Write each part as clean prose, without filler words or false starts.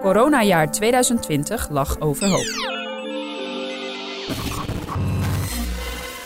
Coronajaar 2020 lag overhoop.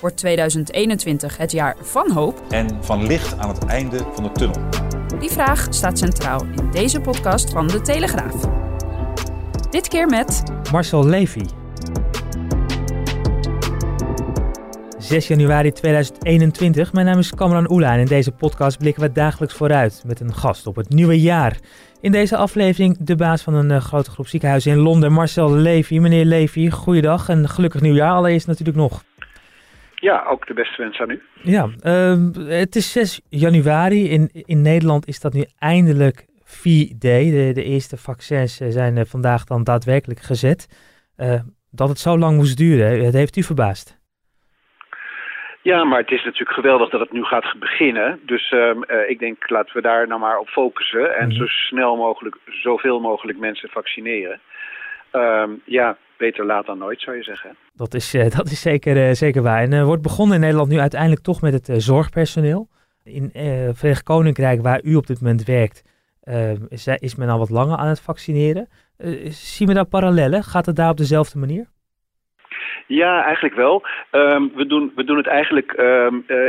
Wordt 2021 het jaar van hoop? En van licht aan het einde van de tunnel? Die vraag staat centraal in deze podcast van De Telegraaf. Dit keer met Marcel Levi. 6 januari 2021, mijn naam is Cameron Oela en in deze podcast blikken we dagelijks vooruit met een gast op het nieuwe jaar. In deze aflevering de baas van een grote groep ziekenhuizen in Londen, Marcel Levi. Meneer Levi, goeiedag en gelukkig nieuwjaar allereerst natuurlijk nog. Ja, ook de beste wens aan u. Ja, het is 6 januari. In Nederland is dat nu eindelijk V-Day. De eerste vaccins zijn vandaag dan daadwerkelijk gezet. Dat het zo lang moest duren, het heeft u verbaasd. Ja, maar het is natuurlijk geweldig dat het nu gaat beginnen. Dus ik denk, laten we daar nou maar op focussen. En zo snel mogelijk, zoveel mogelijk mensen vaccineren. Ja, beter laat dan nooit, zou je zeggen. Dat is zeker waar. En wordt begonnen in Nederland nu uiteindelijk toch met het zorgpersoneel. In Verenigd Koninkrijk, waar u op dit moment werkt, is men al wat langer aan het vaccineren. Zien we daar parallellen? Gaat het daar op dezelfde manier? Ja, eigenlijk wel. We doen het eigenlijk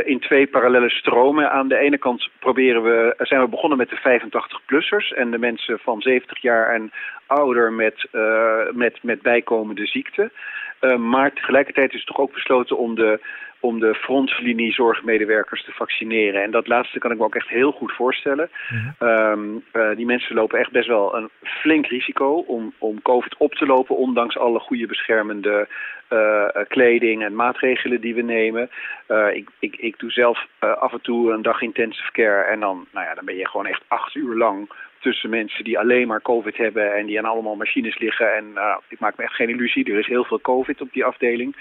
in twee parallele stromen. Aan de ene kant zijn we begonnen met de 85-plussers en de mensen van 70 jaar en ouder met bijkomende ziekten. Maar tegelijkertijd is het toch ook besloten om de frontlinie zorgmedewerkers te vaccineren. En dat laatste kan ik me ook echt heel goed voorstellen. Ja. Die mensen lopen echt best wel een flink risico om COVID op te lopen, ondanks alle goede beschermende kleding en maatregelen die we nemen. Ik doe zelf af en toe een dag intensive care en dan ben je gewoon echt 8 uur lang tussen mensen die alleen maar COVID hebben en die aan allemaal machines liggen. En ik maak me echt geen illusie, er is heel veel COVID op die afdeling.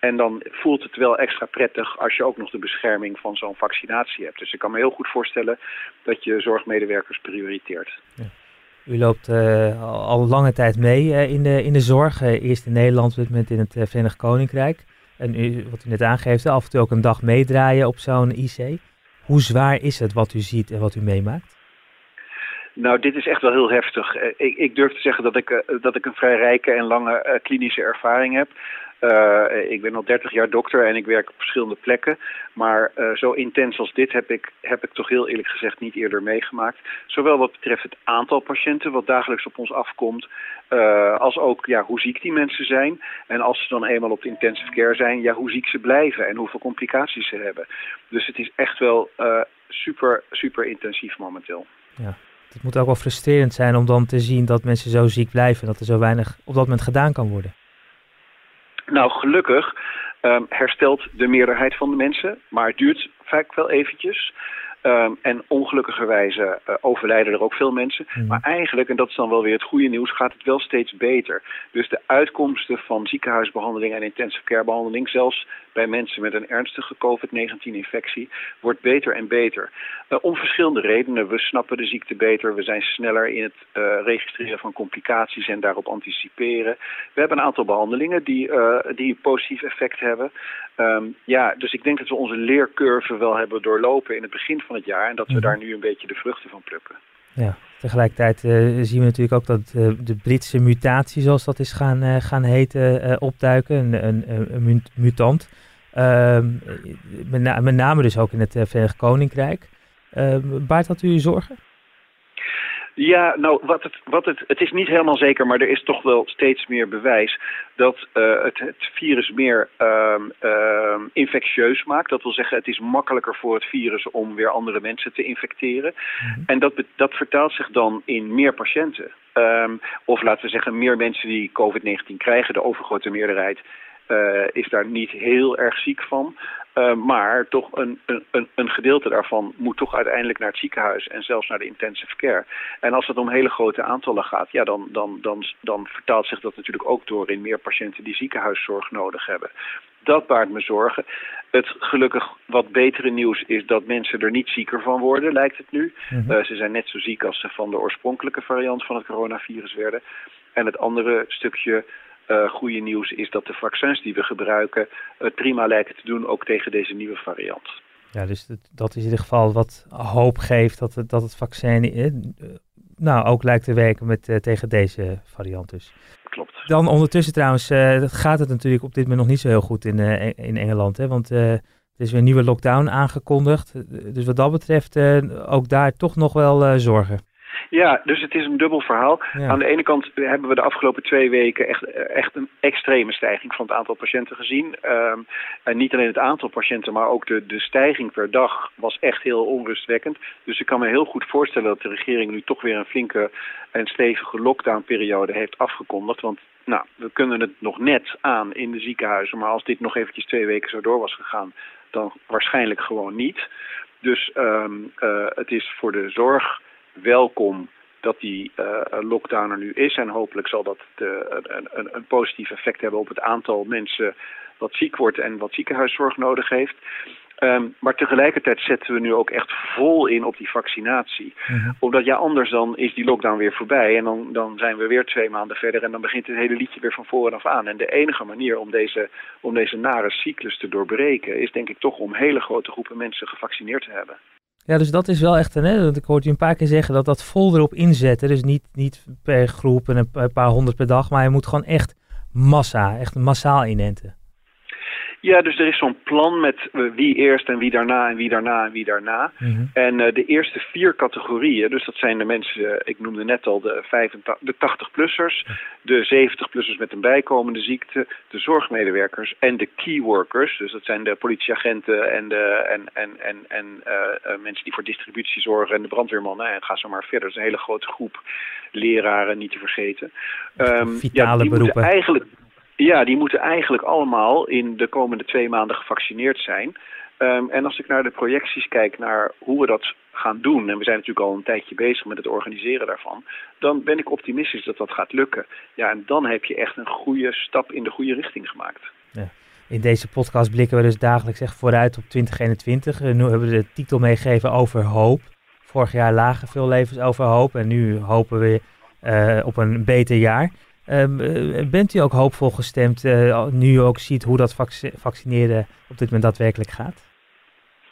En dan voelt het wel extra prettig als je ook nog de bescherming van zo'n vaccinatie hebt. Dus ik kan me heel goed voorstellen dat je zorgmedewerkers prioriteert. Ja. U loopt al lange tijd mee in de zorg. Eerst in Nederland, op dit moment in het Verenigd Koninkrijk. En u, wat u net aangeeft, af en toe ook een dag meedraaien op zo'n IC. Hoe zwaar is het wat u ziet en wat u meemaakt? Nou, dit is echt wel heel heftig. Ik durf te zeggen dat ik een vrij rijke en lange klinische ervaring heb. Ik ben al 30 jaar dokter en ik werk op verschillende plekken. Maar zo intens als dit heb ik toch heel eerlijk gezegd niet eerder meegemaakt. Zowel wat betreft het aantal patiënten wat dagelijks op ons afkomt, als ook hoe ziek die mensen zijn. En als ze dan eenmaal op de intensive care zijn, hoe ziek ze blijven en hoeveel complicaties ze hebben. Dus het is echt wel super, super intensief momenteel. Ja. Het moet ook wel frustrerend zijn om dan te zien dat mensen zo ziek blijven, dat er zo weinig op dat moment gedaan kan worden. Nou, gelukkig herstelt de meerderheid van de mensen, maar het duurt vaak wel eventjes. En ongelukkigerwijze overlijden er ook veel mensen. Mm. Maar eigenlijk, en dat is dan wel weer het goede nieuws, gaat het wel steeds beter. Dus de uitkomsten van ziekenhuisbehandeling en intensive care behandeling, zelfs bij mensen met een ernstige COVID-19-infectie, wordt beter en beter. Om verschillende redenen. We snappen de ziekte beter. We zijn sneller in het registreren van complicaties en daarop anticiperen. We hebben een aantal behandelingen die een positief effect hebben. Dus ik denk dat we onze leercurve wel hebben doorlopen in het begin van het jaar en dat we daar nu een beetje de vruchten van plukken. Ja, tegelijkertijd zien we natuurlijk ook dat de Britse mutatie, zoals dat is gaan heten, opduiken. Een mutant. Met name dus ook in het Verenigd Koninkrijk. Baart dat u zorgen? Ja, nou, het is niet helemaal zeker, maar er is toch wel steeds meer bewijs dat het virus meer infectieus maakt. Dat wil zeggen, het is makkelijker voor het virus om weer andere mensen te infecteren. En dat vertaalt zich dan in meer patiënten. Of laten we zeggen, meer mensen die COVID-19 krijgen, de overgrote meerderheid is daar niet heel erg ziek van. Maar toch een gedeelte daarvan moet toch uiteindelijk naar het ziekenhuis en zelfs naar de intensive care. En als het om hele grote aantallen gaat, ja, dan vertaalt zich dat natuurlijk ook door in meer patiënten die ziekenhuiszorg nodig hebben. Dat baart me zorgen. Het gelukkig wat betere nieuws is dat mensen er niet zieker van worden, lijkt het nu. Mm-hmm. Ze zijn net zo ziek als ze van de oorspronkelijke variant van het coronavirus werden. En het andere stukje goede nieuws is dat de vaccins die we gebruiken het prima lijken te doen, ook tegen deze nieuwe variant. Ja, dus dat is in ieder geval wat hoop geeft dat het vaccin ook lijkt te werken tegen deze variant dus. Klopt. Dan ondertussen trouwens, gaat het natuurlijk op dit moment nog niet zo heel goed in Engeland. Hè? Want er is weer een nieuwe lockdown aangekondigd. Dus wat dat betreft ook daar toch nog wel zorgen. Ja, dus het is een dubbel verhaal. Ja. Aan de ene kant hebben we de afgelopen 2 weken echt een extreme stijging van het aantal patiënten gezien. En niet alleen het aantal patiënten, maar ook de stijging per dag was echt heel onrustwekkend. Dus ik kan me heel goed voorstellen dat de regering nu toch weer een flinke en stevige lockdownperiode heeft afgekondigd. Want nou, we kunnen het nog net aan in de ziekenhuizen, maar als dit nog eventjes 2 weken zo door was gegaan, dan waarschijnlijk gewoon niet. Dus het is voor de zorg welkom dat die lockdown er nu is en hopelijk zal dat een positief effect hebben op het aantal mensen wat ziek wordt en wat ziekenhuiszorg nodig heeft. Maar tegelijkertijd zetten we nu ook echt vol in op die vaccinatie. Mm-hmm. Omdat ja, anders dan is die lockdown weer voorbij en dan zijn we weer 2 maanden verder en dan begint het hele liedje weer van voren af aan. En de enige manier om deze nare cyclus te doorbreken is denk ik toch om hele grote groepen mensen gevaccineerd te hebben. Ja, dus dat is wel echt want ik hoorde je een paar keer zeggen dat vol erop inzetten, dus niet per groep en een paar honderd per dag, maar je moet gewoon echt massaal inenten. Ja, dus er is zo'n plan met wie eerst en wie daarna en wie daarna en wie daarna. Mm-hmm. En de eerste 4 categorieën, dus dat zijn de mensen, ik noemde net al de 80-plussers, de 70-plussers met een bijkomende ziekte, de zorgmedewerkers en de keyworkers. Dus dat zijn de politieagenten en mensen die voor distributie zorgen en de brandweermannen. En ga zo maar verder. Dat is een hele grote groep leraren, niet te vergeten. Vitale beroepen. Ja, die moeten eigenlijk allemaal in de komende 2 maanden gevaccineerd zijn. En als ik naar de projecties kijk naar hoe we dat gaan doen, en we zijn natuurlijk al een tijdje bezig met het organiseren daarvan, dan ben ik optimistisch dat dat gaat lukken. Ja, en dan heb je echt een goede stap in de goede richting gemaakt. Ja. In deze podcast blikken we dus dagelijks echt vooruit op 2021. Nu hebben we de titel meegegeven over hoop. Vorig jaar lagen veel levens over hoop en nu hopen we op een beter jaar. Bent u ook hoopvol gestemd nu u ook ziet hoe dat vaccineren op dit moment daadwerkelijk gaat?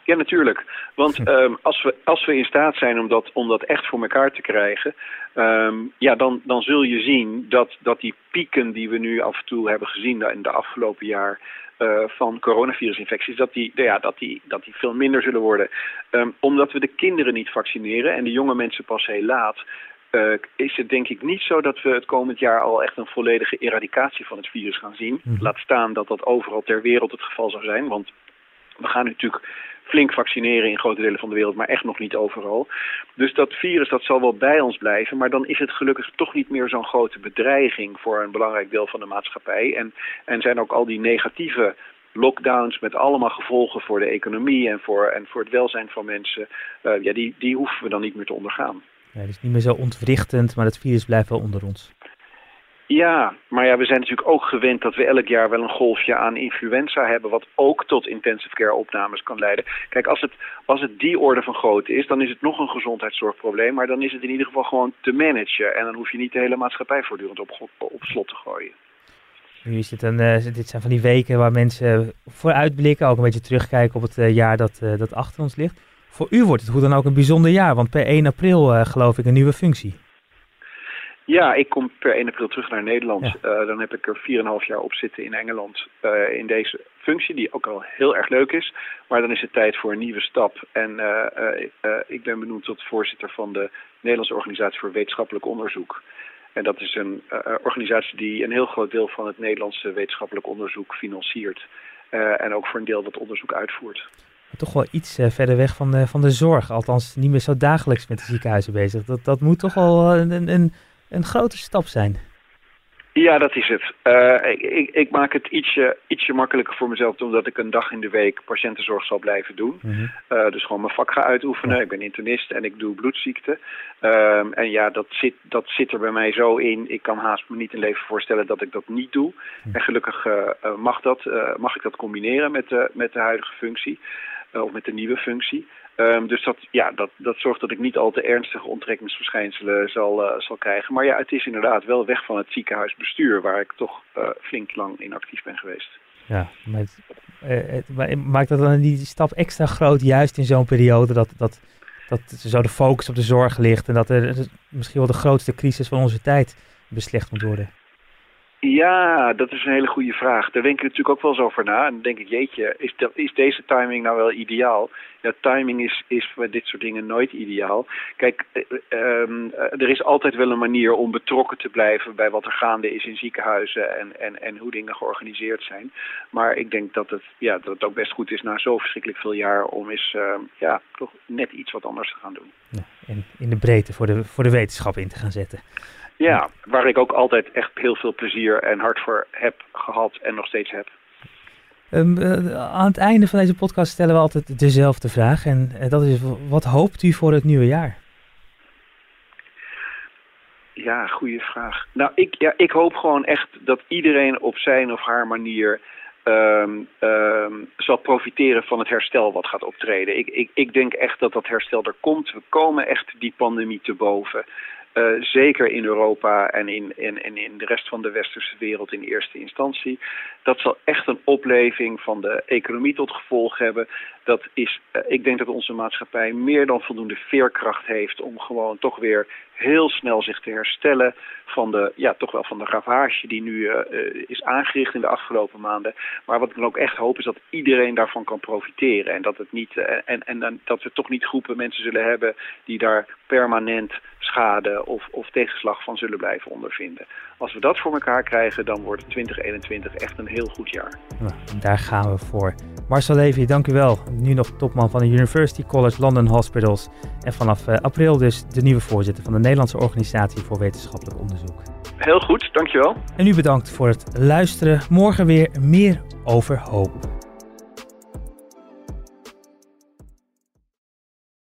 Ja, natuurlijk. Want als we in staat zijn om dat echt voor elkaar te krijgen, dan zul je zien dat die pieken die we nu af en toe hebben gezien in de afgelopen jaar van coronavirusinfecties, dat die veel minder zullen worden. Omdat we de kinderen niet vaccineren en de jonge mensen pas heel laat, is het denk ik niet zo dat we het komend jaar al echt een volledige eradicatie van het virus gaan zien. Laat staan dat overal ter wereld het geval zou zijn, want we gaan natuurlijk flink vaccineren in grote delen van de wereld, maar echt nog niet overal. Dus dat virus, dat zal wel bij ons blijven, maar dan is het gelukkig toch niet meer zo'n grote bedreiging voor een belangrijk deel van de maatschappij. En zijn ook al die negatieve lockdowns met allemaal gevolgen voor de economie en voor het welzijn van mensen, die hoeven we dan niet meer te ondergaan. Ja, dus niet meer zo ontwrichtend, maar het virus blijft wel onder ons. Ja, maar ja, we zijn natuurlijk ook gewend dat we elk jaar wel een golfje aan influenza hebben, wat ook tot intensive care opnames kan leiden. Kijk, als het die orde van grootte is, dan is het nog een gezondheidszorgprobleem, maar dan is het in ieder geval gewoon te managen. En dan hoef je niet de hele maatschappij voortdurend op slot te gooien. Nu is dit zijn van die weken waar mensen vooruitblikken, ook een beetje terugkijken op het jaar dat achter ons ligt. Voor u wordt het hoe dan ook een bijzonder jaar, want per 1 april geloof ik een nieuwe functie. Ja, ik kom per 1 april terug naar Nederland. Ja. Dan heb ik er 4,5 jaar op zitten in Engeland in deze functie, die ook al heel erg leuk is. Maar dan is het tijd voor een nieuwe stap. En ik ben benoemd tot voorzitter van de Nederlandse Organisatie voor Wetenschappelijk Onderzoek. En dat is een organisatie die een heel groot deel van het Nederlandse wetenschappelijk onderzoek financiert. En ook voor een deel dat onderzoek uitvoert. Maar toch wel iets verder weg van de zorg. Althans, niet meer zo dagelijks met de ziekenhuizen bezig. Dat moet toch wel een grote stap zijn. Ja, dat is het. Ik maak het ietsje makkelijker voor mezelf, omdat ik een dag in de week patiëntenzorg zal blijven doen. Mm-hmm. Dus gewoon mijn vak ga uitoefenen. Ja. Ik ben internist en ik doe bloedziekten. En ja, dat zit er bij mij zo in. Ik kan haast me niet een leven voorstellen dat ik dat niet doe. Mm-hmm. En gelukkig mag ik dat combineren met de huidige functie. Of met de nieuwe functie. Dus dat zorgt dat ik niet al te ernstige onttrekkingsverschijnselen zal krijgen. Maar ja, het is inderdaad wel weg van het ziekenhuisbestuur, waar ik toch flink lang in actief ben geweest. Ja, maar maakt dat dan die stap extra groot, juist in zo'n periode dat zo de focus op de zorg ligt en dat er misschien wel de grootste crisis van onze tijd beslecht moet worden? Ja, dat is een hele goede vraag. Daar denk ik natuurlijk ook wel eens over na. En dan denk ik, jeetje, is deze timing nou wel ideaal? Ja, timing is bij dit soort dingen nooit ideaal. Kijk, er is altijd wel een manier om betrokken te blijven bij wat er gaande is in ziekenhuizen en hoe dingen georganiseerd zijn. Maar ik denk dat het ook best goed is na zo verschrikkelijk veel jaar om eens toch net iets wat anders te gaan doen. Ja, en in de breedte voor de wetenschap in te gaan zetten. Ja, waar ik ook altijd echt heel veel plezier en hart voor heb gehad en nog steeds heb. Aan het einde van deze podcast stellen we altijd dezelfde vraag. En dat is, wat hoopt u voor het nieuwe jaar? Ja, goede vraag. Nou, ik hoop gewoon echt dat iedereen op zijn of haar manier zal profiteren van het herstel wat gaat optreden. Ik denk echt dat herstel er komt. We komen echt die pandemie te boven. Zeker in Europa en in de rest van de westerse wereld in eerste instantie. Dat zal echt een opleving van de economie tot gevolg hebben. Dat is, ik denk dat onze maatschappij meer dan voldoende veerkracht heeft om gewoon toch weer heel snel zich te herstellen van de ravage die nu is aangericht in de afgelopen maanden. Maar wat ik dan ook echt hoop is dat iedereen daarvan kan profiteren. En dat het niet en dat we toch niet groepen mensen zullen hebben die daar permanent schade of tegenslag van zullen blijven ondervinden. Als we dat voor elkaar krijgen, dan wordt 2021 echt een heel goed jaar. Nou, daar gaan we voor. Marcel Levi, dank u wel. Nu nog topman van de University College London Hospitals. En vanaf april dus de nieuwe voorzitter van de Nederlandse Organisatie voor Wetenschappelijk Onderzoek. Heel goed, dankjewel. En u bedankt voor het luisteren. Morgen weer meer over hoop.